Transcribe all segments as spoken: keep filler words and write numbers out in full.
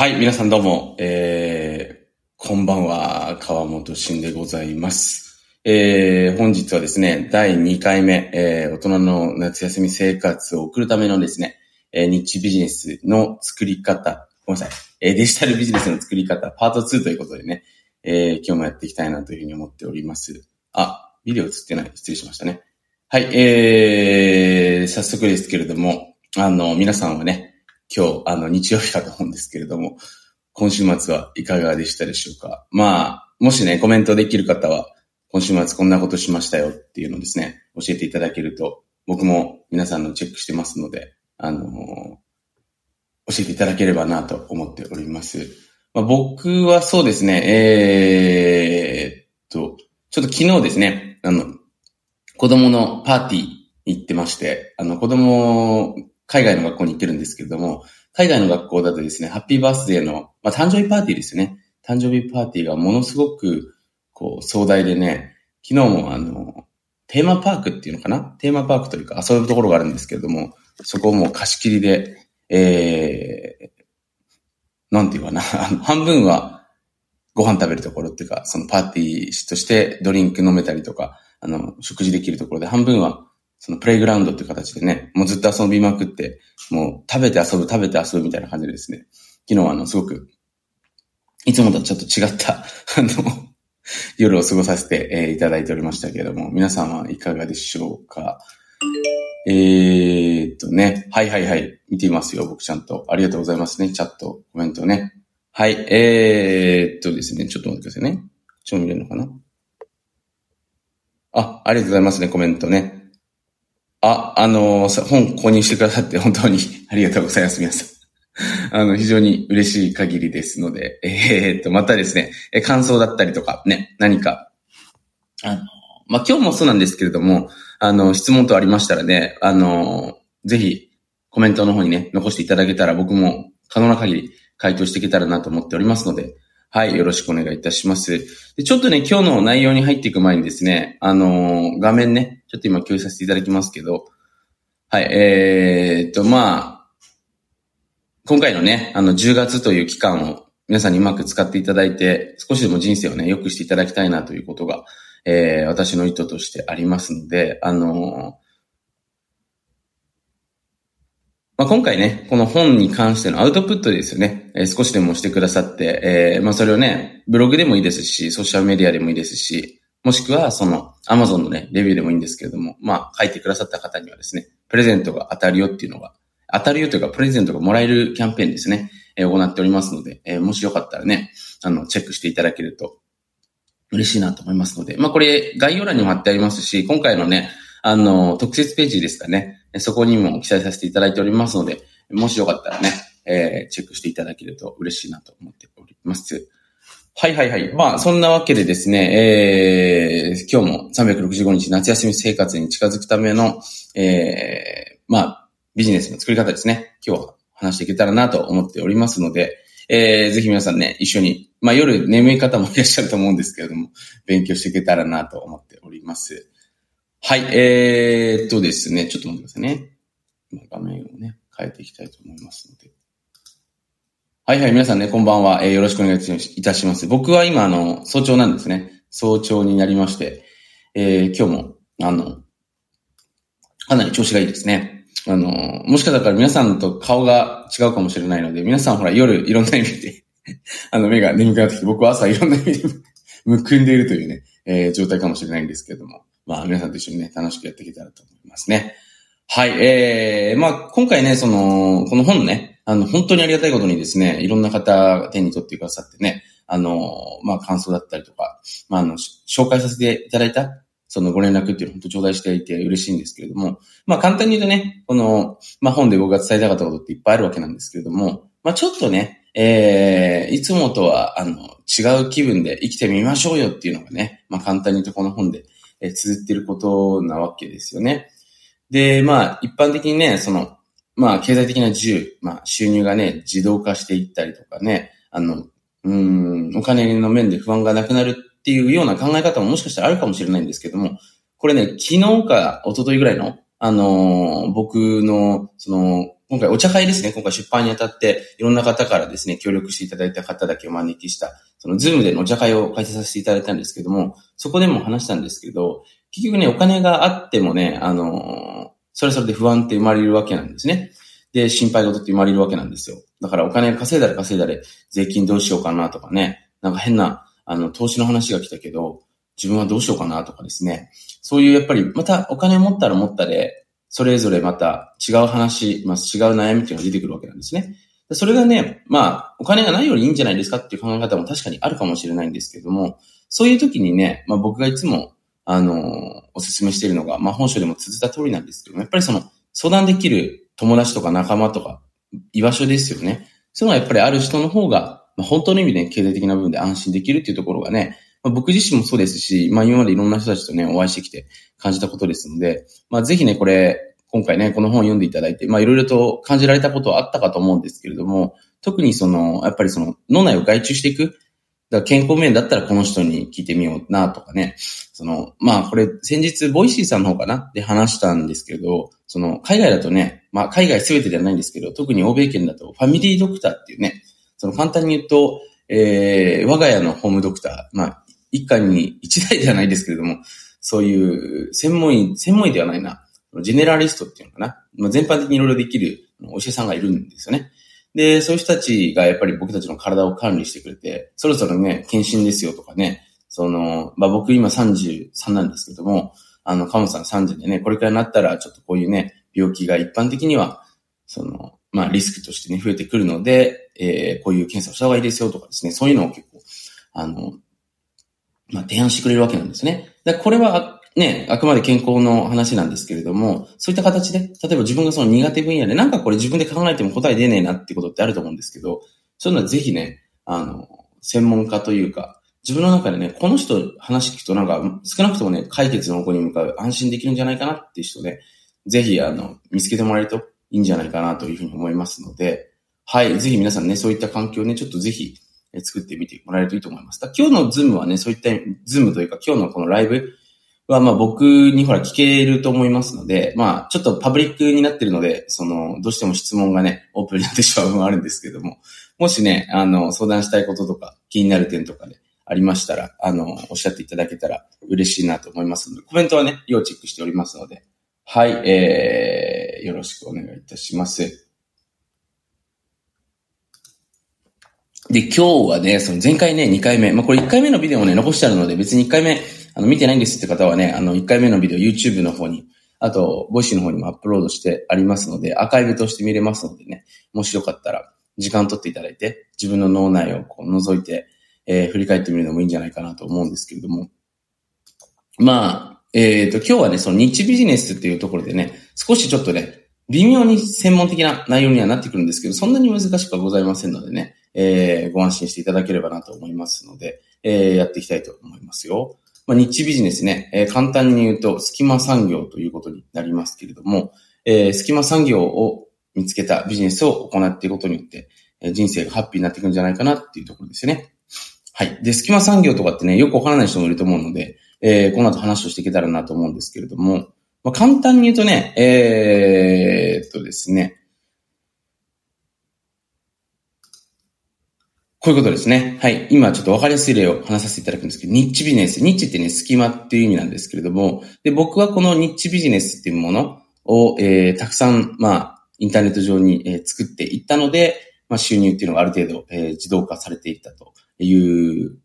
はい、皆さんどうも、えー、こんばんは、川本慎でございます。えー、本日はですね、だいにかいめ、えー、大人の夏休み生活を送るためのですね、えー、ニッチビジネスの作り方、ごめんなさい、えー、デジタルビジネスの作り方、パートツーということでね、えー、今日もやっていきたいなというふうに思っております。あ、ビデオ映ってない、失礼しましたね。はい、えー、早速ですけれども、あの、皆さんはね、今日、あの、日曜日かと思うんですけれども、今週末はいかがでしたでしょうか。まあ、もしね、コメントできる方は、今週末こんなことしましたよっていうのをですね、教えていただけると、僕も皆さんのチェックしてますので、あのー、教えていただければなと思っております。まあ、僕はそうですね、えーっと、ちょっと昨日ですね、あの、子供のパーティーに行ってまして、あの子供、海外の学校に行ってるんですけれども、海外の学校だとですね、ハッピーバースデーの、まあ誕生日パーティーですよね。誕生日パーティーがものすごく、こう、壮大でね、昨日もあの、テーマパークっていうのかな？テーマパークというか、そういうところがあるんですけれども、そこをもう貸し切りで、えー、なんていうかな、あの、半分はご飯食べるところっていうか、そのパーティーとしてドリンク飲めたりとか、あの、食事できるところで、半分は、そのプレイグラウンドっていう形でね、もうずっと遊びまくって、もう食べて遊ぶ、食べて遊ぶみたいな感じでですね、昨日はあの、すごく、いつもとはちょっと違った、あの、夜を過ごさせて、えー、いただいておりましたけれども、皆さんはいかがでしょうか。えーっとね、はいはいはい、見ていますよ、僕ちゃんと。ありがとうございますね、チャット、コメントね。はい、えーっとですね、ちょっと待ってくださいね。ちょっと見れるのかな。あ、ありがとうございますね、コメントね。あ、あのー、本購入してくださって本当にありがとうございます、皆さん。あの、非常に嬉しい限りですので、えー、っと、またですね、感想だったりとか、ね、何か、あの、まあ、今日もそうなんですけれども、あの、質問等ありましたらね、あのー、ぜひ、コメントの方にね、残していただけたら、僕も可能な限り回答していけたらなと思っておりますので、はい、よろしくお願いいたします。で、ちょっとね、今日の内容に入っていく前にですね、あのー、画面ね、ちょっと今共有させていただきますけど、はい、えーっと、まあ、今回のね、あの、じゅうがつという期間を皆さんにうまく使っていただいて、少しでも人生をね、良くしていただきたいなということが、えー、私の意図としてありますので、あのー、まあ、今回ね、この本に関してのアウトプットですよね、えー、少しでもしてくださって、えー、まあ、それをね、ブログでもいいですし、ソーシャルメディアでもいいですし、もしくはその Amazon のね、レビューでもいいんですけれども、まあ、書いてくださった方にはですね、プレゼントが当たるよっていうのが、当たるよというかプレゼントがもらえるキャンペーンですね、えー、行っておりますので、えー、もしよかったらね、あの、チェックしていただけると嬉しいなと思いますので、まあ、これ概要欄にも貼ってありますし、今回のね、あの、特設ページですかね、そこにも記載させていただいておりますので、もしよかったらね、えー、チェックしていただけると嬉しいなと思っております。はいはいはい。まあ、そんなわけでですね、えー、今日もさんびゃくろくじゅうごにち夏休み生活に近づくための、えー、まあ、ビジネスの作り方ですね。今日は話していけたらなと思っておりますので、えー、ぜひ皆さんね、一緒に、まあ夜眠い方もいらっしゃると思うんですけれども、勉強していけたらなと思っております。はい、えーっとですね、ちょっと待ってくださいね。画面をね、変えていきたいと思いますので。はいはい、皆さんね、こんばんは。えー、よろしくお願いいたします。僕は今、あの、早朝なんですね。早朝になりまして、えー、今日も、あの、かなり調子がいいですね。あの、もしかしたら皆さんと顔が違うかもしれないので、皆さんほら、夜いろんな意味で、あの、目が眠くなってきて、僕は朝いろんな意味でむくんでいるというね、えー、状態かもしれないんですけれども。まあ皆さんと一緒にね、楽しくやっていけたらと思いますね。はい、えー、まあ今回ね、その、この本ね、あの、本当にありがたいことにですね、いろんな方手に取ってくださってね、あの、まあ感想だったりとか、まああの、紹介させていただいた、そのご連絡っていうのを本当頂戴していて嬉しいんですけれども、まあ簡単に言うとね、この、まあ本で僕が伝えたかったことっていっぱいあるわけなんですけれども、まあちょっとね、えー、いつもとは、あの、違う気分で生きてみましょうよっていうのがね、まあ簡単に言うとこの本で、え、綴ってることなわけですよね。で、まあ、一般的にね、その、まあ、経済的な自由、まあ、収入がね、自動化していったりとかね、あの、うーん、お金の面で不安がなくなるっていうような考え方ももしかしたらあるかもしれないんですけども、これね、昨日か一昨日ぐらいの、あのー、僕の、その、今回お茶会ですね。今回出版にあたっていろんな方からですね、協力していただいた方だけを招きした、そのズームでのお茶会を開催させていただいたんですけども、そこでも話したんですけど、結局ね、お金があってもね、あの、それそれで不安って生まれるわけなんですね。で、心配事って生まれるわけなんですよ。だからお金稼いだら稼いだら税金どうしようかなとかね、なんか変な、あの、投資の話が来たけど、自分はどうしようかなとかですね。そういうやっぱりまたお金持ったら持ったで、それぞれまた違う話、まあ、違う悩みっていうのが出てくるわけなんですね。それがね、まあ、お金がないよりいいんじゃないですかっていう考え方も確かにあるかもしれないんですけども、そういう時にね、まあ僕がいつも、あのー、お勧めしているのが、まあ本書でも続いた通りなんですけども、やっぱりその相談できる友達とか仲間とか居場所ですよね。そういうのはやっぱりある人の方が、まあ、本当の意味で経済的な部分で安心できるっていうところがね、僕自身もそうですし、まあ今までいろんな人たちとね、お会いしてきて感じたことですので、まあぜひね、これ、今回ね、この本を読んでいただいて、まあいろいろと感じられたことはあったかと思うんですけれども、特にその、やっぱりその、脳内を外注していく、だから健康面だったらこの人に聞いてみようなとかね、その、まあこれ、先日、ボイシーさんの方かなで話したんですけど、その、海外だとね、まあ海外すべてではないんですけど、特に欧米圏だとファミリードクターっていうね、その簡単に言うと、えー、我が家のホームドクター、まあ、一家に一台ではないですけれども、そういう専門医、専門医ではないな、ジェネラリストっていうのかな、まあ、全般的にいろいろできるお医者さんがいるんですよね。で、そういう人たちがやっぱり僕たちの体を管理してくれて、そろそろね、検診ですよとかね、その、まあ、僕今さんじゅうさんなんですけども、あの、鴨さんさんじゅうでね、これからなったらちょっとこういうね、病気が一般的には、その、まあ、リスクとしてね、増えてくるので、えー、こういう検査をした方がいいですよとかですね、そういうのを結構、あの、まあ、提案してくれるわけなんですね。だこれはね、あくまで健康の話なんですけれども、そういった形で、例えば自分がその苦手分野で、なんかこれ自分で考えても答え出ねえなってことってあると思うんですけど、そういうのはぜひね、あの、専門家というか、自分の中でね、この人話聞くとなんか少なくともね、解決の方向に向かう安心できるんじゃないかなっていう人で、ね、ぜひあの、見つけてもらえるといいんじゃないかなというふうに思いますので、はい、ぜひ皆さんね、そういった環境ね、ちょっとぜひ、作ってみてもらえるといいと思います。だ今日のズームはね、そういったズームというか今日のこのライブはまあ僕にほら聞けると思いますので、まあちょっとパブリックになってるので、そのどうしても質問がね、オープンになってしまう部分はあるんですけども、もしね、あの相談したいこととか気になる点とかね、ありましたら、あのおっしゃっていただけたら嬉しいなと思いますので、コメントはね、要チェックしておりますので、はい、えー、よろしくお願いいたします。で、今日はね、その前回ね、にかいめ。まあ、これいっかいめのビデオもね、残してあるので、別にいっかいめ、あの、見てないんですって方はね、あの、いっかいめのビデオ YouTube の方に、あと、ボイシーの方にもアップロードしてありますので、アーカイブとして見れますのでね、もしよかったら、時間を取っていただいて、自分の脳内をこう覗いて、えー、振り返ってみるのもいいんじゃないかなと思うんですけれども。まあ、えっと、今日はね、そのニッチビジネスっていうところでね、少しちょっとね、微妙に専門的な内容にはなってくるんですけど、そんなに難しくはございませんのでね、えー、ご安心していただければなと思いますので、えー、やっていきたいと思いますよ。まあ、ニッチビジネスね、えー、簡単に言うと、隙間産業ということになりますけれども、えー、隙間産業を見つけたビジネスを行っていくことによって、えー、人生がハッピーになっていくんじゃないかなっていうところですよね。はい。で、隙間産業とかってね、よくわからない人もいると思うので、えー、この後話をしていけたらなと思うんですけれども、まあ、簡単に言うとね、えー、っとですね、こういうことですね。はい。今ちょっと分かりやすい例を話させていただくんですけど、ニッチビジネス。ニッチってね、隙間っていう意味なんですけれども、で、僕はこのニッチビジネスっていうものを、えー、たくさん、まあ、インターネット上に、えー、作っていったので、まあ、収入っていうのがある程度、えー、自動化されていったという、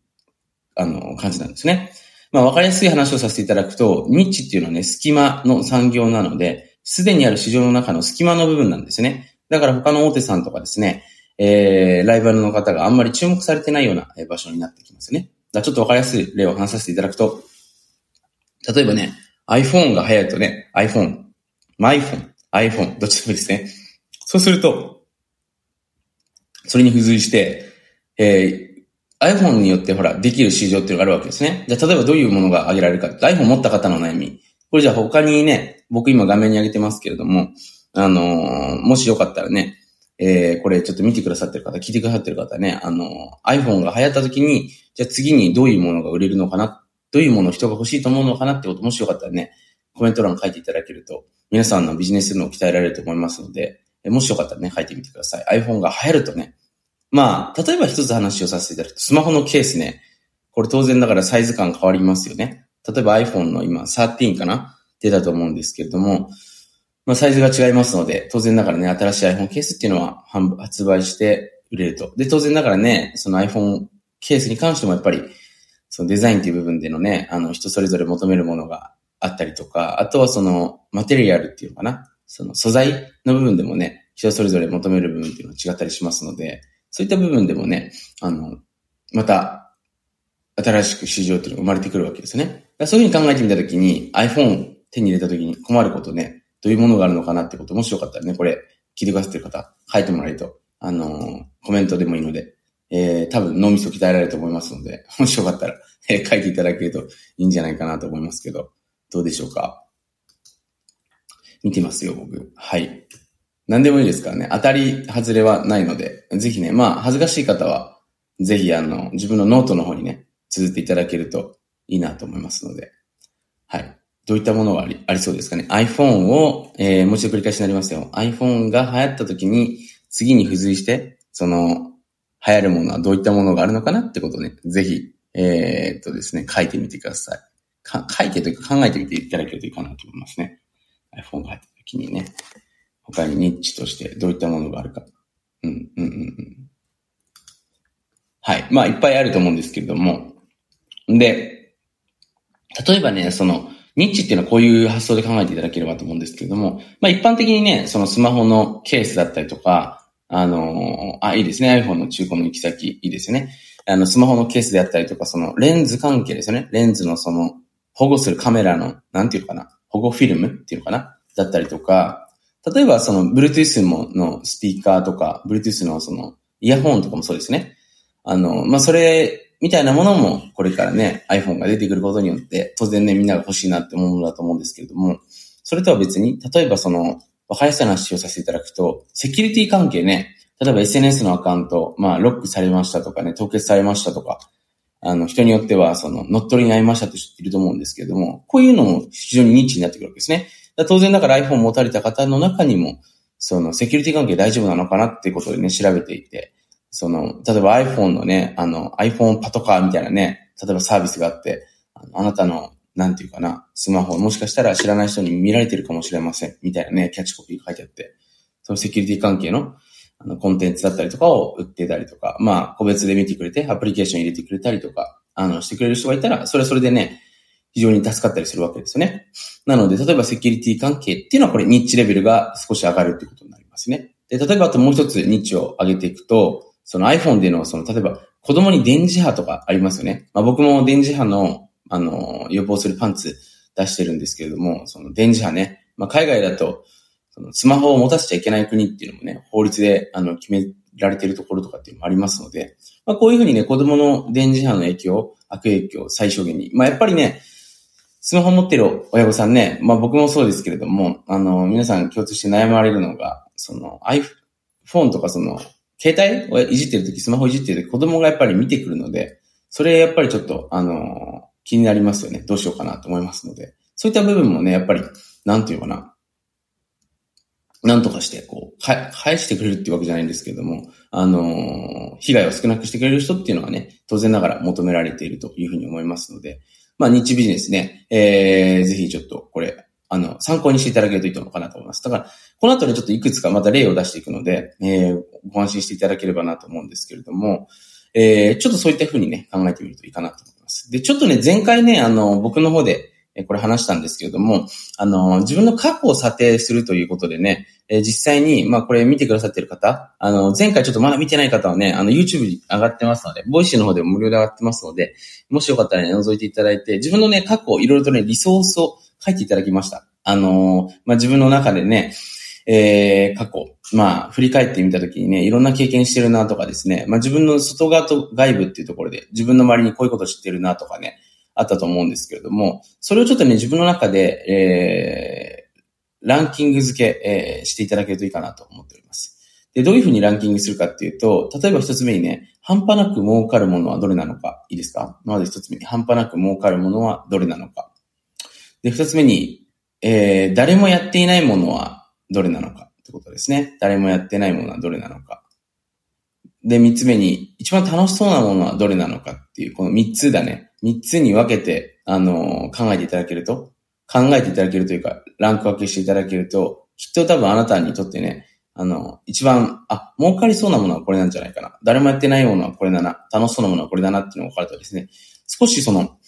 あの、感じなんですね。まあ、分かりやすい話をさせていただくと、ニッチっていうのはね、隙間の産業なので、すでにある市場の中の隙間の部分なんですね。だから他の大手さんとかですね、えー、ライバルの方があんまり注目されてないような場所になってきますよね。だちょっとわかりやすい例を話させていただくと、例えばね、iPhone が流行るとね、iPhone、マイフォン、iPhone、どっちでもですね。そうすると、それに付随して、えー、iPhone によってほら、できる市場っていうのがあるわけですね。じゃあ例えばどういうものが挙げられるか。iPhone 持った方の悩み。これじゃあ他にね、僕今画面に上げてますけれども、あのー、もしよかったらね、えー、これちょっと見てくださってる方、聞いてくださってる方ね、あの、iPhone が流行った時に、じゃあ次にどういうものが売れるのかな、どういうものを人が欲しいと思うのかなってこと、もしよかったらね、コメント欄書いていただけると、皆さんのビジネスの鍛えられると思いますので、もしよかったらね、書いてみてください。iPhone が流行るとね。まあ、例えば一つ話をさせていただくと、スマホのケースね。これ当然だからサイズ感変わりますよね。例えば iPhone の今じゅうさんかな出たと思うんですけれども、まあサイズが違いますので、当然だからね、新しい iPhone ケースっていうのは発売して売れると。で、当然だからね、その iPhone ケースに関してもやっぱり、そのデザインっていう部分でのね、あの人それぞれ求めるものがあったりとか、あとはそのマテリアルっていうのかな、その素材の部分でもね、人それぞれ求める部分っていうのは違ったりしますので、そういった部分でもね、あの、また新しく市場っていうのが生まれてくるわけですよね。そういうふうに考えてみたときに、 iPhone 手に入れたときに困ることね、どういうものがあるのかなってこと、もしよかったらね、これ聞いてくださってる方、書いてもらえると、あのー、コメントでもいいので、えー、多分脳みそ鍛えられると思いますので、もしよかったら、えー、書いていただけるといいんじゃないかなと思いますけど、どうでしょうか。見てますよ、僕。はい。何でもいいですからね、当たり外れはないので、ぜひね、まあ、恥ずかしい方は、ぜひ、あの、自分のノートの方にね、綴っていただけるといいなと思いますので、はい。どういったものがあり、ありそうですかね。iPhone を、えー、もう一度繰り返しになりますよ。iPhone が流行った時に、次に付随して、その、流行るものはどういったものがあるのかなってことをね、ぜひ、えー、っとですね、書いてみてください。か書いてというか考えてみていただけるといいかなと思いますね。iPhone が流行った時にね、他にニッチとしてどういったものがあるか。うん、うん、うん。はい。まあ、いっぱいあると思うんですけれども。で、例えばね、その、ニッチっていうのはこういう発想で考えていただければと思うんですけれども、まあ一般的にね、そのスマホのケースだったりとか、あの、あ、いいですね、iPhone の中古の行き先、いいですよね。あの、スマホのケースであったりとか、そのレンズ関係ですよね。レンズのその、保護するカメラの、なんていうのかな、保護フィルムっていうのかな、だったりとか、例えばその Bluetooth ものスピーカーとか、Bluetooth のそのイヤホンとかもそうですね。あの、まあそれ、みたいなものもこれからね iPhone が出てくることによって当然ねみんなが欲しいなって思うものだと思うんですけれども、それとは別に例えばその分かりやすい話をさせていただくとセキュリティ関係ね、例えば エスエヌエス のアカウントまあロックされましたとかね、凍結されましたとか、あの人によってはその乗っ取りに遭いましたって知っていると思うんですけれども、こういうのも非常にニッチになってくるわけですね。だ当然だから iPhone 持たれた方の中にもそのセキュリティ関係大丈夫なのかなっていうことでね調べていて、その、例えば iPhone のね、あの、iPhone パトカーみたいなね、例えばサービスがあって、あの、あなたの、なんていうかな、スマホ、もしかしたら知らない人に見られてるかもしれません、みたいなね、キャッチコピーが書いてあって、そのセキュリティ関係の、あの、コンテンツだったりとかを売ってたりとか、まあ、個別で見てくれて、アプリケーション入れてくれたりとか、あの、してくれる人がいたら、それはそれでね、非常に助かったりするわけですよね。なので、例えばセキュリティ関係っていうのは、これ、ニッチレベルが少し上がるってことになりますね。で、例えばあともう一つニッチを上げていくと、その iPhone での、その、例えば、子供に電磁波とかありますよね。まあ僕も電磁波の、あの、予防するパンツ出してるんですけれども、その電磁波ね。まあ海外だと、そのスマホを持たせちゃいけない国っていうのもね、法律で、あの、決められてるところとかっていうのもありますので、まあこういうふうにね、子供の電磁波の影響、悪影響を最小限に。まあやっぱりね、スマホ持ってる親御さんね、まあ僕もそうですけれども、あの、皆さん共通して悩まれるのが、その iPhone とかその、携帯をいじってるとき、スマホいじってるとき、子供がやっぱり見てくるので、それやっぱりちょっと、あの、気になりますよね。どうしようかなと思いますので。そういった部分もね、やっぱり、なんていうかな。なんとかして、こう、返してくれるっていうわけじゃないんですけれども、あの、被害を少なくしてくれる人っていうのはね、当然ながら求められているというふうに思いますので、まあ、ニッチビジネスね、えー、ぜひちょっと、これ、あの、参考にしていただけるといいのかなと思います。だから、この後でちょっといくつかまた例を出していくので、えー、ご安心していただければなと思うんですけれども、えー、ちょっとそういった風にね、考えてみるといいかなと思います。で、ちょっとね、前回ね、あの、僕の方で、これ話したんですけれども、あの、自分の過去を査定するということでね、えー、実際に、まあ、これ見てくださっている方、あの、前回ちょっとまだ見てない方はね、あの、YouTube に上がってますので、ボイシーの方でも無料で上がってますので、もしよかったらね、覗いていただいて、自分のね、過去をいろいろとね、リソースを書いていただきました。あのー、まあ、自分の中でね、えー、過去、まあ、振り返ってみたときにね、いろんな経験してるなとかですね、まあ、自分の外側と外部っていうところで、自分の周りにこういうこと知ってるなとかね、あったと思うんですけれども、それをちょっとね、自分の中で、えー、ランキング付け、えー、していただけるといいかなと思っております。で、どういうふうにランキングするかっていうと、例えば一つ目にね、半端なく儲かるものはどれなのか、いいですか？まず一つ目に、半端なく儲かるものはどれなのか。で、二つ目に、えー、誰もやっていないものはどれなのか。ってことですね。誰もやってないものはどれなのか。で、三つ目に、一番楽しそうなものはどれなのかっていう、この三つだね。三つに分けて、あのー、考えていただけると、考えていただけるというか、ランク分けしていただけると、きっと多分あなたにとってね、あの、一番、あ、儲かりそうなものはこれなんじゃないかな。誰もやってないものはこれだな。楽しそうなものはこれだなっていうのが分かるとですね、少しその、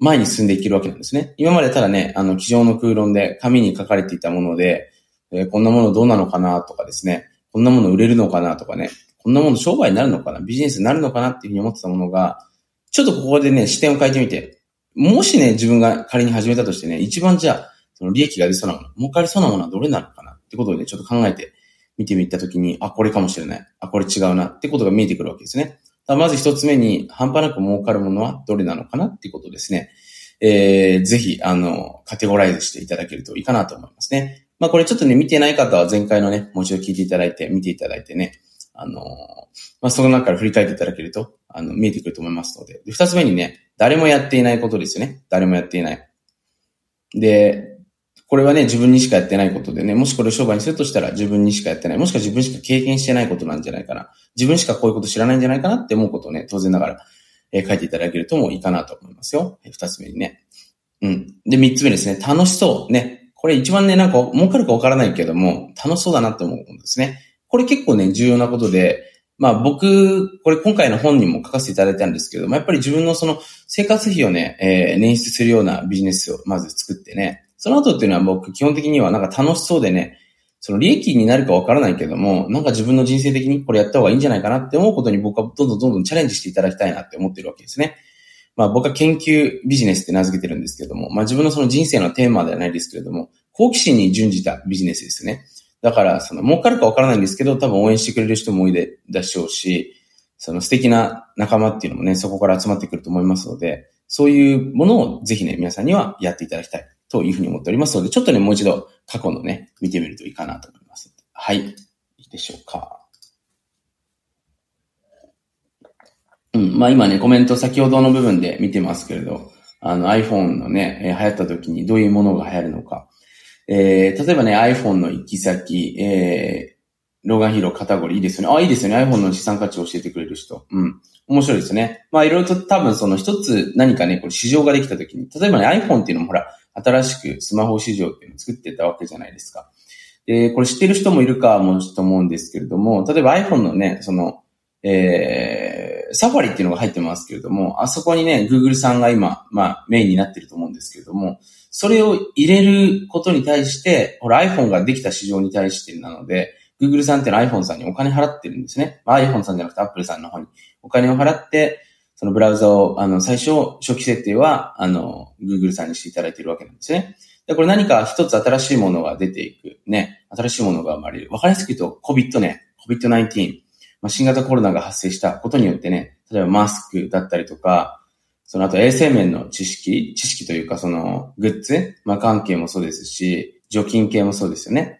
前に進んでいけるわけなんですね。今までただね、あの、机上の空論で紙に書かれていたもので、えー、こんなものどうなのかなとかですね、こんなもの売れるのかなとかね、こんなもの商売になるのかな、ビジネスになるのかなっていうふうに思ってたものが、ちょっとここでね、視点を変えてみて、もしね、自分が仮に始めたとしてね、一番じゃあ、その利益が出そうなもの、儲かりそうなものはどれなのかなってことをね、ちょっと考えて、見てみたときに、あ、これかもしれない。あ、これ違うな。ってことが見えてくるわけですね。だまず一つ目に、半端なく儲かるものはどれなのかなっていうことですね。えー、ぜひ、あの、カテゴライズしていただけるといいかなと思いますね。まあ、これちょっとね、見てない方は前回のね、もう一度聞いていただいて、見ていただいてね、あの、まあ、その中から振り返っていただけると、あの、見えてくると思いますので。で、二つ目にね、誰もやっていないことですよね。誰もやっていない。で、これはね、自分にしかやってないことでね、もしこれを商売にするとしたら自分にしかやってない、もしくは自分しか経験してないことなんじゃないかな。自分しかこういうこと知らないんじゃないかなって思うことをね、当然ながら、えー、書いていただけるともいいかなと思いますよ。えー、二つ目にね。うん。で、三つ目ですね。楽しそう。ね。これ一番ね、なんか儲かるかわからないけども、楽しそうだなって思うんですね。これ結構ね、重要なことで、まあ僕、これ今回の本にも書かせていただいたんですけども、やっぱり自分のその生活費をね、えー、捻出するようなビジネスをまず作ってね、その後っていうのは僕基本的にはなんか楽しそうでね、その利益になるかわからないけども、なんか自分の人生的にこれやった方がいいんじゃないかなって思うことに僕はどんどんどんどんチャレンジしていただきたいなって思ってるわけですね。まあ僕は研究ビジネスって名付けてるんですけども、まあ自分のその人生のテーマではないですけれども、好奇心に準じたビジネスですね。だからその儲かるかわからないんですけど、多分応援してくれる人も多いでだしょうし、その素敵な仲間っていうのもね、そこから集まってくると思いますので、そういうものをぜひね、皆さんにはやっていただきたいというふうに思っておりますので、ちょっとね、もう一度過去のね、見てみるといいかなと思います。はい。いいでしょうか。うん。まあ今ね、コメント先ほどの部分で見てますけれど、あの iPhone のね、流行った時にどういうものが流行るのか。えー、例えばね、iPhone の行き先、えー、老眼疲労カテゴリー、いいですよね。あ、いいですよね。iPhone の資産価値を教えてくれる人。うん。面白いですね。まあいろいろと多分その一つ何かね、これ市場ができた時に、例えばね、iPhone っていうのもほら、新しくスマホ市場っていうのを作ってたわけじゃないですか。で、これ知ってる人もいるかもと思うんですけれども、例えば iPhone のね、その、えー、サファリっていうのが入ってますけれども、あそこにね、Google さんが今、まあメインになってると思うんですけれども、それを入れることに対して、ほら iPhone ができた市場に対してなので、Google さんっていうのは iPhone さんにお金払ってるんですね。まあ、iPhone さんじゃなくて Apple さんの方にお金を払って、そのブラウザを、あの、最初、初期設定は、あの、Google さんにしていただいているわけなんですね。で、これ何か一つ新しいものが出ていく。ね。新しいものが生まれる。わかりやすく言うと、COVID ね。コビッドナインティーン。まあ、新型コロナが発生したことによってね、例えばマスクだったりとか、その後衛生面の知識、知識というかその、グッズ、まあ、関係もそうですし、除菌系もそうですよね。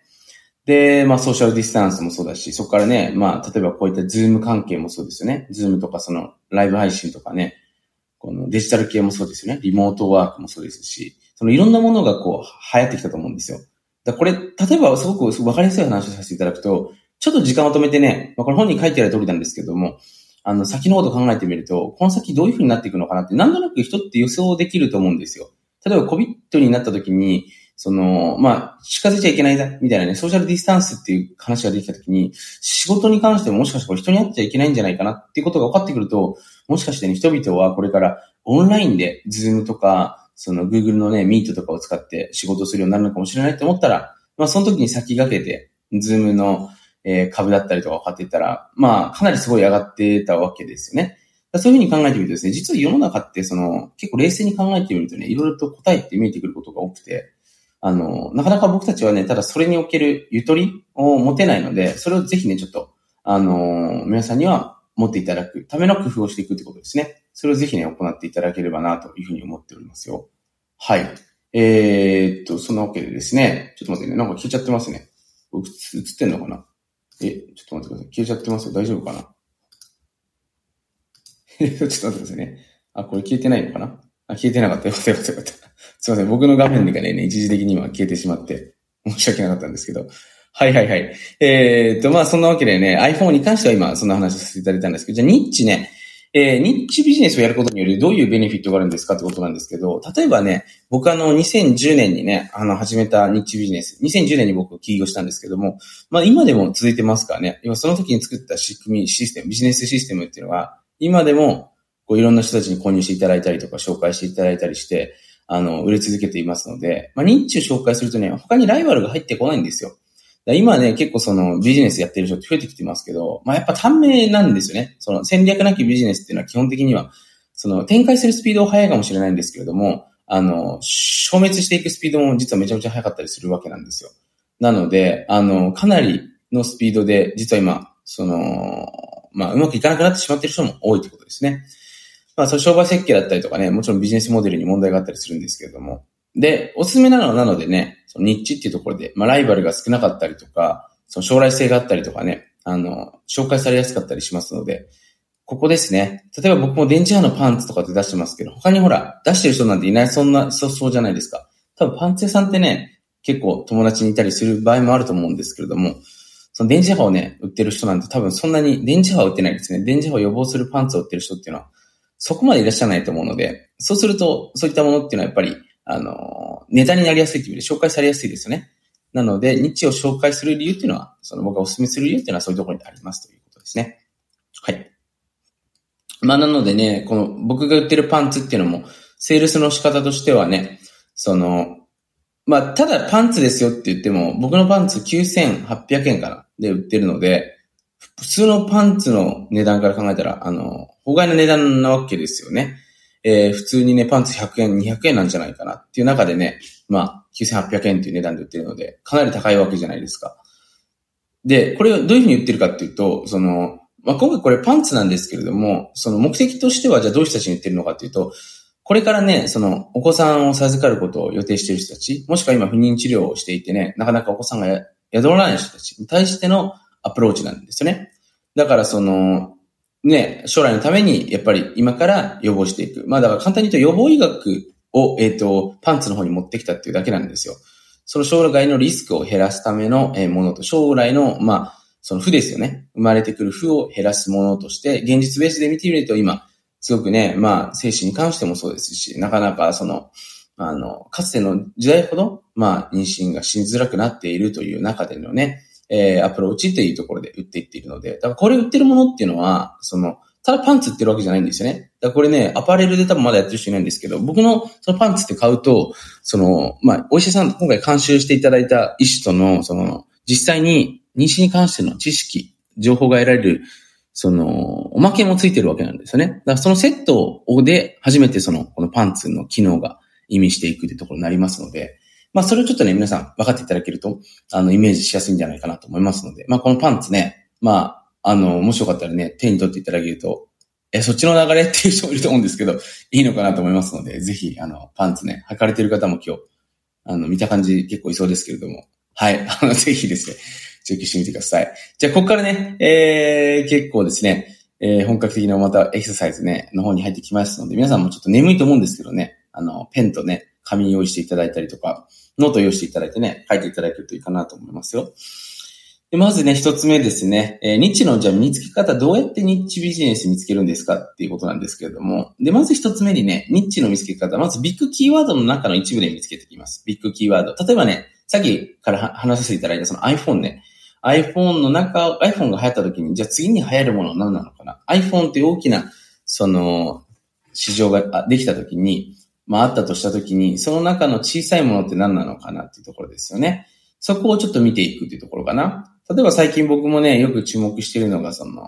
で、まあ、ソーシャルディスタンスもそうだし、そこからね、まあ、例えばこういったズーム関係もそうですよね。ズームとかその、ライブ配信とかね、このデジタル系もそうですよね。リモートワークもそうですし、そのいろんなものがこう、流行ってきたと思うんですよ。だこれ、例えばすごくわかりやすい話をさせていただくと、ちょっと時間を止めてね、まあ、これ本に書いてある通りなんですけども、あの、先のことを考えてみると、この先どういう風になっていくのかなって、なんとなく人って予想できると思うんですよ。例えば COVID になった時に、その、まあ、近づいちゃいけないだ、みたいなね、ソーシャルディスタンスっていう話ができたときに、仕事に関してももしかしてこれ人に会っちゃいけないんじゃないかなっていうことが分かってくると、もしかしてね、人々はこれからオンラインで、ズームとか、その Google のね、Meet とかを使って仕事するようになるのかもしれないと思ったら、まあ、その時に先駆けて、ズームの株だったりとかを買っていたら、まあ、かなりすごい上がってたわけですよね。そういうふうに考えてみるとですね、実は世の中ってその、結構冷静に考えてみるとね、いろいろと答えって見えてくることが多くて、あの、なかなか僕たちはね、ただそれにおけるゆとりを持てないので、それをぜひね、ちょっと、あのー、皆さんには持っていただくための工夫をしていくってことですね。それをぜひね、行っていただければな、というふうに思っておりますよ。はい。えー、っと、そんなわけでですね、ちょっと待ってね、なんか消えちゃってますね。映ってんのかな？え、ちょっと待ってください。消えちゃってますよ。大丈夫かな？ちょっと待ってくださいね。あ、これ消えてないのかな？あ、消えてなかった。よかったよかったよかった。すいません。僕の画面がね、一時的に今消えてしまって、申し訳なかったんですけど。はいはいはい。えー、っと、まあ、そんなわけでね、iPhone に関しては今、そんな話をさせていただいたんですけど、じゃあ、ニッチね、えー、ニッチビジネスをやることによりどういうベネフィットがあるんですかってことなんですけど、例えばね、僕あの、にせんじゅうねんにね、あの、始めたニッチビジネス、にせんじゅうねんに僕起業したんですけども、まあ、今でも続いてますからね、今その時に作った仕組み、システム、ビジネスシステムっていうのは、今でも、こう、いろんな人たちに購入していただいたりとか、紹介していただいたりして、あの、売れ続けていますので、まあ、ニッチを紹介するとね、他にライバルが入ってこないんですよ。今ね、結構そのビジネスやってる人って増えてきてますけど、まあやっぱ短命なんですよね。その戦略なきビジネスっていうのは基本的には、その展開するスピードは速いかもしれないんですけれども、あの、消滅していくスピードも実はめちゃめちゃ速かったりするわけなんですよ。なので、あの、かなりのスピードで、実は今、その、まあうまくいかなくなってしまってる人も多いってことですね。まあその商売設計だったりとかね、もちろんビジネスモデルに問題があったりするんですけれども、で、おすすめなのはなのでね、そのニッチっていうところで、まあライバルが少なかったりとか、その将来性があったりとかね、あの、紹介されやすかったりしますので、ここですね。例えば僕も電磁波のパンツとかって出してますけど、他にほら、出してる人なんていない、そんな、そうそうじゃないですか。多分パンツ屋さんってね、結構友達にいたりする場合もあると思うんですけれども、その電磁波をね、売ってる人なんて多分そんなに、電磁波を売ってないですね。電磁波を予防するパンツを売ってる人っていうのは、そこまでいらっしゃらないと思うので、そうすると、そういったものっていうのはやっぱり、あの、ネタになりやすいという意味で紹介されやすいですよね。なので、ニッチを紹介する理由っていうのは、その僕がお勧めする理由っていうのはそういうところにありますということですね。はい。まあ、なのでね、この僕が売ってるパンツっていうのも、セールスの仕方としてはね、その、まあ、ただパンツですよって言っても、僕のパンツきゅうせんはっぴゃくえんかなで売ってるので、普通のパンツの値段から考えたら、あの、法外な値段なわけですよね。えー、普通にね、パンツひゃくえん、にひゃくえんなんじゃないかなっていう中でね、まあ、きゅうせんはっぴゃくえんという値段で売ってるので、かなり高いわけじゃないですか。で、これをどういうふうに売ってるかっていうと、その、まあ、今回これパンツなんですけれども、その目的としては、じゃあどういう人たちに売ってるのかっていうと、これからね、その、お子さんを授かることを予定している人たち、もしくは今不妊治療をしていてね、なかなかお子さんが宿らない人たちに対してのアプローチなんですよね。だからその、ね、将来のために、やっぱり今から予防していく。まあだから簡単に言うと予防医学を、えっと、パンツの方に持ってきたっていうだけなんですよ。その将来のリスクを減らすためのものと、将来の、まあ、その負ですよね。生まれてくる負を減らすものとして、現実ベースで見てみると今、すごくね、まあ、精神に関してもそうですし、なかなかその、あの、かつての時代ほど、まあ、妊娠がしづらくなっているという中でのね、えー、アプローチっていうところで売っていっているので、だからこれ売ってるものっていうのは、その、ただパンツ売ってるわけじゃないんですよね。だからこれね、アパレルで多分まだやってる人いないんですけど、僕のそのパンツって買うと、その、まあ、お医者さん、今回監修していただいた医師との、その、実際に妊娠に関しての知識、情報が得られる、その、おまけもついてるわけなんですよね。だからそのセットで初めてその、このパンツの機能が意味していくってところになりますので、まあそれをちょっとね、皆さん分かっていただけると、あの、イメージしやすいんじゃないかなと思いますので、まあこのパンツね、まあ、あの、もしよかったらね、手に取っていただけると、え、そっちの流れっていう人もいると思うんですけど、いいのかなと思いますので、ぜひ、あの、パンツね、履かれてる方も今日、あの、見た感じ結構いそうですけれども、はい、あの、ぜひですね、チェックしてみてください。じゃあ、ここからね、えー、結構ですね、えー、本格的なまたエクササイズね、の方に入ってきますので、皆さんもちょっと眠いと思うんですけどね、あの、ペンとね、紙用意していただいたりとか、ノート用意していただいてね、書いていただけるといいかなと思いますよ。で、まずね、一つ目ですね、えー、ニッチの、じゃあ見つけ方、どうやってニッチビジネス見つけるんですかっていうことなんですけれども、で、まず一つ目にね、ニッチの見つけ方、まずビッグキーワードの中の一部で見つけてきます。ビッグキーワード。例えばね、さっきから話させていただいたその iPhone ね、iPhone の中、iPhone が流行った時に、じゃあ次に流行るものは何なのかな。iPhone って大きな、その、市場ができた時に、まあ、あったとしたときに、その中の小さいものって何なのかなっていうところですよね。そこをちょっと見ていくっていうところかな。例えば最近僕もね、よく注目しているのが、その、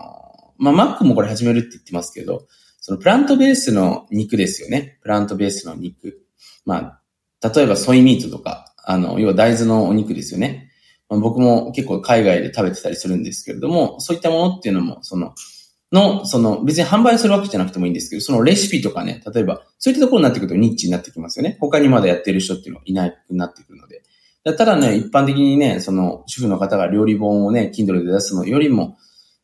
まあ、Mac もこれ始めるって言ってますけど、そのプラントベースの肉ですよね。プラントベースの肉。まあ、例えばソイミートとか、あの、要は大豆のお肉ですよね。まあ、僕も結構海外で食べてたりするんですけれども、そういったものっていうのも、その、の、その、別に販売するわけじゃなくてもいいんですけど、そのレシピとかね、例えば、そういったところになってくるとニッチになってきますよね。他にまだやってる人っていうのはいなくなってくるので。ただね、一般的にね、その、主婦の方が料理本をね、Kindle で出すのよりも、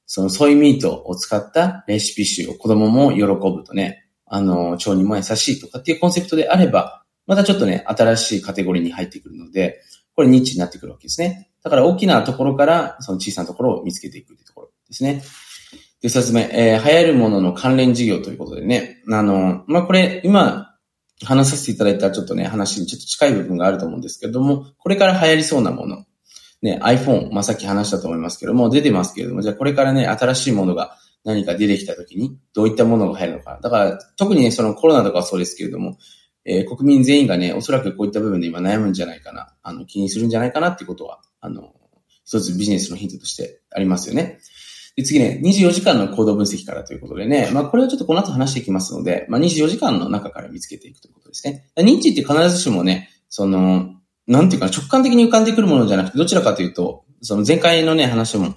その、ソイミートを使ったレシピ集を子供も喜ぶとね、あの、腸にも優しいとかっていうコンセプトであれば、またちょっとね、新しいカテゴリーに入ってくるので、これニッチになってくるわけですね。だから大きなところからその小さなところを見つけていくというところですね。で、二つ目、えー、流行るものの関連事業ということでね、あの、まあ、これ今話させていただいたちょっとね、話にちょっと近い部分があると思うんですけども、これから流行りそうなもの、ね、iPhone、まあ、さっき話したと思いますけども、出てますけれども、じゃあこれからね、新しいものが何か出てきたときに、どういったものが入るのかな。だから、特にね、そのコロナとかはそうですけれども、えー、国民全員がね、おそらくこういった部分で今悩むんじゃないかな、あの、気にするんじゃないかなっていうことは、あの、一つビジネスのヒントとしてありますよね。で、次ね、にじゅうよじかんの行動分析からということでね、まあ、これはちょっとこの後話していきますので、まあ、にじゅうよじかんの中から見つけていくということですね。認知って必ずしもね、その、なんていうか直感的に浮かんでくるものじゃなくて、どちらかというと、その前回のね、話も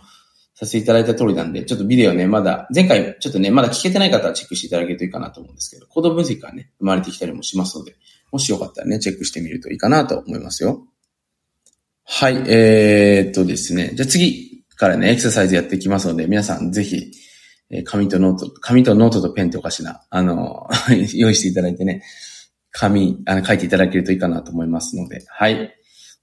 させていただいた通りなんで、ちょっとビデオね、まだ、前回ちょっとね、まだ聞けてない方はチェックしていただけるといいかなと思うんですけど、行動分析からね、生まれてきたりもしますので、もしよかったらね、チェックしてみるといいかなと思いますよ。はい、えーっとですね、じゃあ次からね、エクササイズやっていきますので、皆さんぜひ、紙とノート、紙とノートとペンっておかしな、あの、用意していただいてね、紙、あの、書いていただけるといいかなと思いますので、はい。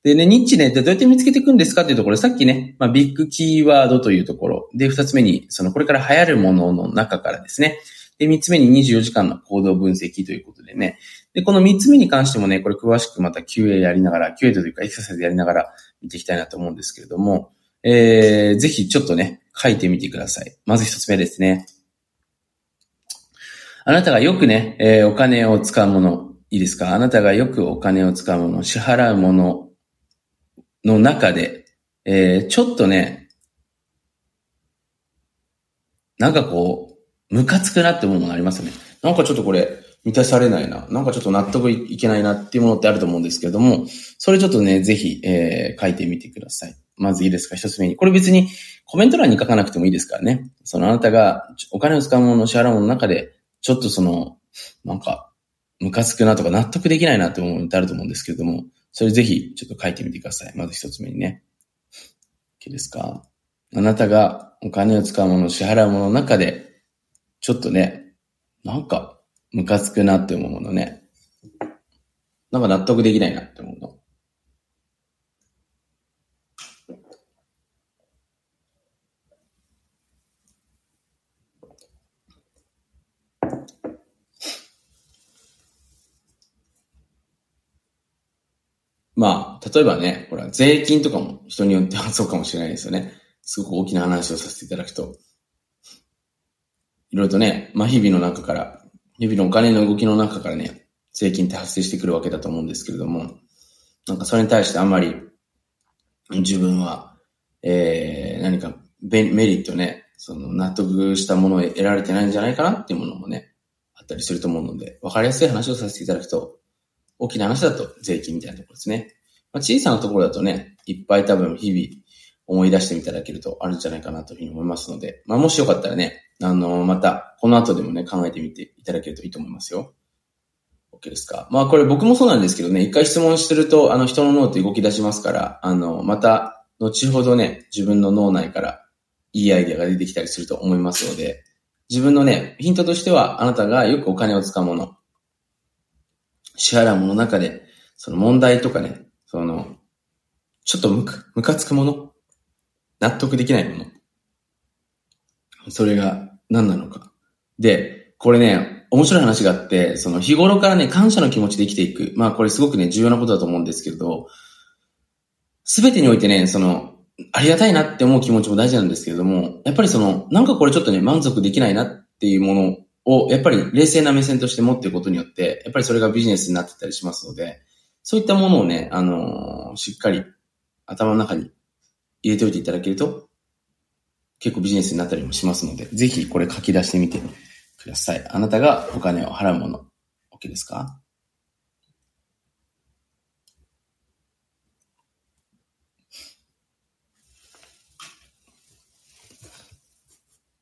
でね、ニッチね、どうやって見つけていくんですかっていうところ、さっきね、まあ、ビッグキーワードというところ。で、二つ目に、その、これから流行るものの中からですね。で、三つ目ににじゅうよじかんの行動分析ということでね。で、この三つ目に関してもね、これ詳しくまた キューエー やりながら、キューエー というかエクササイズやりながら見ていきたいなと思うんですけれども、えー、ぜひちょっとね、書いてみてください。まず一つ目ですね。あなたがよくね、えー、お金を使うもの。いいですか？あなたがよくお金を使うもの、支払うものの中で、えー、ちょっとね、なんかこう、ムカつくなって思うものありますよね。なんかちょっとこれ、満たされないな。なんかちょっと納得いけないなっていうものってあると思うんですけれども、それちょっとね、ぜひ、えー、書いてみてください。まずいいですか？一つ目に。これ別にコメント欄に書かなくてもいいですからね。そのあなたがお金を使うもの、支払うものの中で、ちょっとその、なんか、ムカつくなとか納得できないなって思うのってあると思うんですけれども、それぜひちょっと書いてみてください。まず一つ目にね。OK ですか？あなたがお金を使うもの、支払うものの中で、ちょっとね、なんかムカつくなって思うものね。なんか納得できないなって思うの。まあ、例えばね、ほら、税金とかも人によってはそうかもしれないですよね。すごく大きな話をさせていただくと。いろいろとね、まあ日々の中から、日々のお金の動きの中からね、税金って発生してくるわけだと思うんですけれども、なんかそれに対してあんまり、自分は、えー、何かメリットね、その納得したものを得られてないんじゃないかなっていうものもね、あったりすると思うので、わかりやすい話をさせていただくと、大きな話だと税金みたいなところですね。まあ、小さなところだとね、いっぱい多分日々思い出してみていただけるとあるんじゃないかなというふうに思いますので、まあ、もしよかったらね、あのー、またこの後でもね、考えてみていただけるといいと思いますよ。OK ですか。まあこれ僕もそうなんですけどね、一回質問してるとあの人の脳って動き出しますから、あのー、また後ほどね、自分の脳内からいいアイデアが出てきたりすると思いますので、自分のね、ヒントとしてはあなたがよくお金を使うもの、支払うものの中で、その問題とかね、その、ちょっとむか、むかつくもの、納得できないもの、それが何なのか。で、これね、面白い話があって、その日頃からね、感謝の気持ちで生きていく。まあこれすごくね、重要なことだと思うんですけれど、すべてにおいてね、その、ありがたいなって思う気持ちも大事なんですけれども、やっぱりその、なんかこれちょっとね、満足できないなっていうものを、をやっぱり冷静な目線として持っていくことによって、やっぱりそれがビジネスになっていったりしますので、そういったものをね、あのー、しっかり頭の中に入れておいていただけると、結構ビジネスになったりもしますので、ぜひこれ書き出してみてください。あなたがお金を払うもの、OK ですか？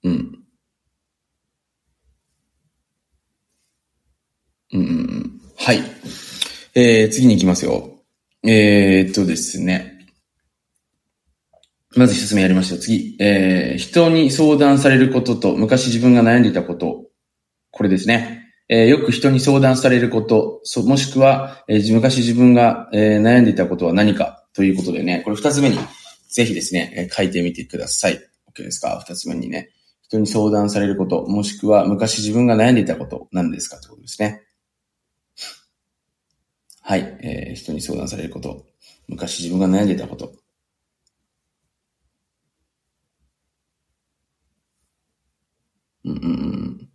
うん。うんうん、はい、えー。次に行きますよ。えー、っとですね。まず一つ目やりました。次、えー。人に相談されることと、昔自分が悩んでいたこと。これですね。えー、よく人に相談されること、そもしくは、えー、昔自分が、えー、悩んでいたことは何かということでね、これ二つ目にぜひですね、書いてみてください。OK ですか？二つ目にね、人に相談されること、もしくは昔自分が悩んでいたこと、何ですかということですね。はい、えー、人に相談されること、昔自分が悩んでいたこと。うんうんうん。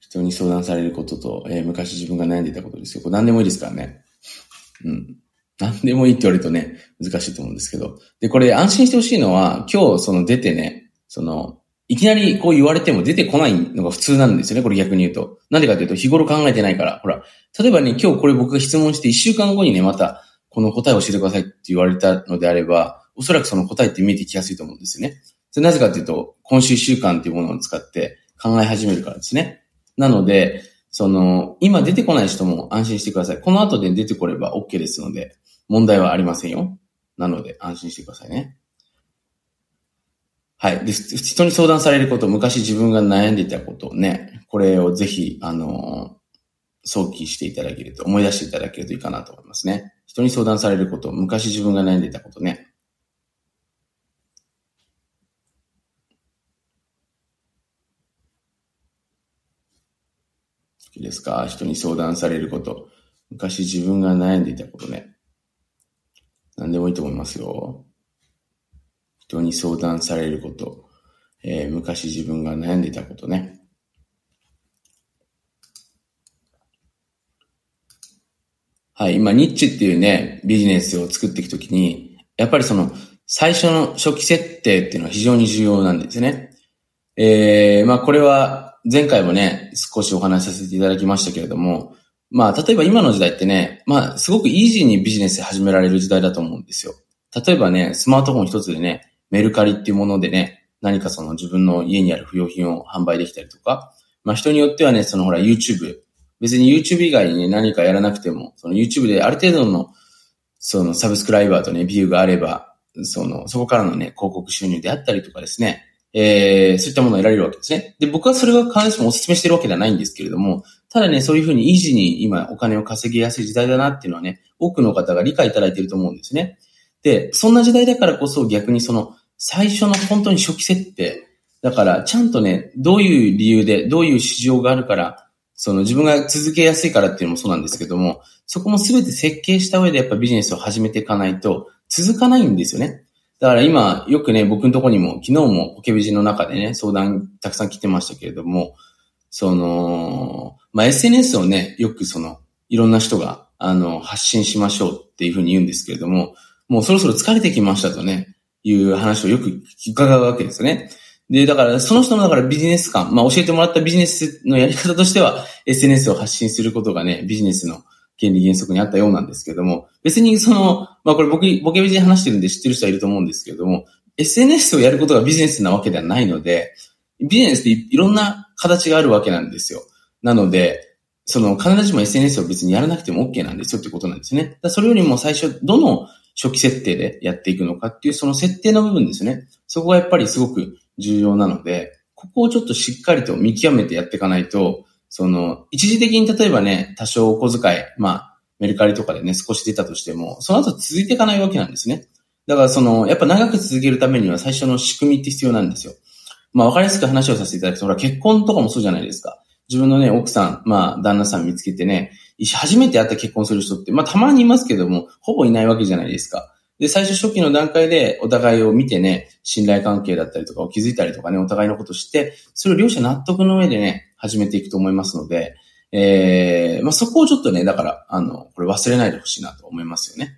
人に相談されることと、えー、昔自分が悩んでいたことですよ。これ何でもいいですからね。うん。何でもいいって言われるとね、難しいと思うんですけど。で、これ安心してほしいのは、今日その出てね、その、いきなりこう言われても出てこないのが普通なんですよね。これ逆に言うと。なんでかというと、日頃考えてないから。ほら、例えばね、今日これ僕が質問していっしゅうかんごにね、またこの答えを教えてくださいって言われたのであれば、おそらくその答えって見えてきやすいと思うんですよね。それなぜかというと、今週いっしゅうかんっていうものを使って考え始めるからですね。なので、その、今出てこない人も安心してください。この後で出てこれば OK ですので、問題はありませんよ。なので、安心してくださいね。はい。で、人に相談されること、昔自分が悩んでいたことをね、これをぜひ、あの、想起していただけると、思い出していただけるといいかなと思いますね。人に相談されること、昔自分が悩んでいたことね。いいですか？人に相談されること、昔自分が悩んでいたことね。何でもいいと思いますよ。人に相談されること、えー、昔自分が悩んでいたことね。はい、今ニッチっていうね、ビジネスを作っていくときに、やっぱりその最初の初期設定っていうのは非常に重要なんですね。えー、まあこれは前回もね、少しお話しさせていただきましたけれども、まあ例えば今の時代ってね、まあすごくイージーにビジネス始められる時代だと思うんですよ。例えばね、スマートフォン一つでね、メルカリっていうものでね、何かその自分の家にある不要品を販売できたりとか、まあ人によってはね、そのほら YouTube、別に YouTube 以外にね、何かやらなくても、その YouTube である程度の、そのサブスクライバーとね、ビューがあれば、その、そこからのね、広告収入であったりとかですね、えー、そういったものを得られるわけですね。で、僕はそれが必ずしもお勧めしてるわけではないんですけれども、ただね、そういうふうにイージーに今お金を稼ぎやすい時代だなっていうのはね、多くの方が理解いただいていると思うんですね。で、そんな時代だからこそ逆にその最初の本当に初期設定だからちゃんとね、どういう理由でどういう市場があるから、その自分が続けやすいからっていうのもそうなんですけども、そこも全て設計した上でやっぱビジネスを始めていかないと続かないんですよね。だから今よくね、僕のところにも昨日もポケビジの中でね、相談たくさん来てましたけれども、そのまあ エスエヌエス をね、よくそのいろんな人があの発信しましょうっていうふうに言うんですけれども、もうそろそろ疲れてきましたとね、いう話をよく伺うわけですよね。で、だからその人のだからビジネス感、まあ教えてもらったビジネスのやり方としては エスエヌエス を発信することがね、ビジネスの原理原則にあったようなんですけども、別にその、まあこれ僕、ボケビジで話してるんで知ってる人はいると思うんですけども、エスエヌエス をやることがビジネスなわけではないので、ビジネスっていろんな形があるわけなんですよ。なので、その必ずしも エスエヌエス を別にやらなくても OK なんですよってことなんですね。だからそれよりも最初、どの初期設定でやっていくのかっていうその設定の部分ですね。そこがやっぱりすごく重要なので、ここをちょっとしっかりと見極めてやっていかないと、その一時的に例えばね、多少お小遣い、まあメルカリとかでね、少し出たとしても、その後続いていかないわけなんですね。だからそのやっぱ長く続けるためには最初の仕組みって必要なんですよ。まあわかりやすく話をさせていただくと、ほら結婚とかもそうじゃないですか。自分のね、奥さん、まあ、旦那さん見つけてね、初めて会って結婚する人って、まあ、たまにいますけども、ほぼいないわけじゃないですか。で、最初初期の段階でお互いを見てね、信頼関係だったりとかを築いたりとかね、お互いのことを知って、それを両者納得の上でね、始めていくと思いますので、えー、まあ、そこをちょっとね、だから、あの、これ忘れないでほしいなと思いますよね。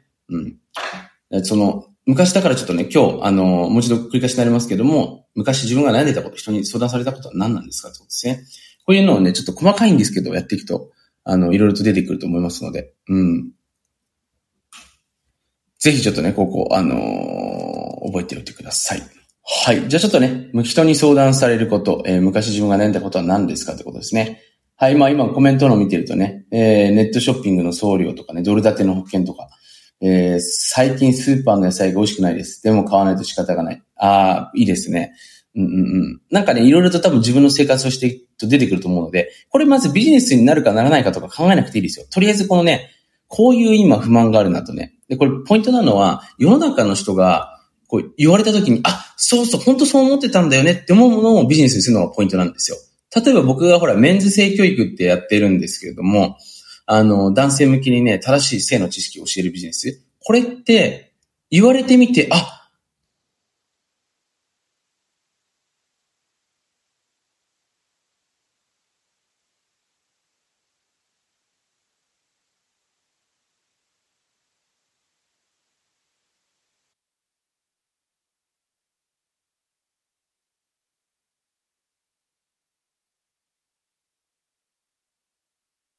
うん。その、昔だからちょっとね、今日、あの、もう一度繰り返しになりますけども、昔自分が悩んでいたこと、人に相談されたことは何なんですかってことですね。こういうのをね、ちょっと細かいんですけど、やっていくと、あの、いろいろと出てくると思いますので、うん。ぜひちょっとね、ここ、あのー、覚えておいてください。はい。じゃあちょっとね、人に相談されること、えー、昔自分が悩んだことは何ですかってことですね。はい。まあ今コメントのを見てるとね、えー、ネットショッピングの送料とかね、ドル建ての保険とか、えー、最近スーパーの野菜が美味しくないです。でも買わないと仕方がない。ああ、いいですね。うんうんうん。なんかね、いろいろと多分自分の生活をしていくと出てくると思うので、これまずビジネスになるかならないかとか考えなくていいですよ。とりあえずこのね、こういう今不満があるなとね。で、これポイントなのは、世の中の人がこう言われた時に、あ、そうそう、本当そう思ってたんだよねって思うものをビジネスにするのがポイントなんですよ。例えば僕がほら、メンズ性教育ってやってるんですけれども、あの、男性向きにね、正しい性の知識を教えるビジネス。これって、言われてみて、あ、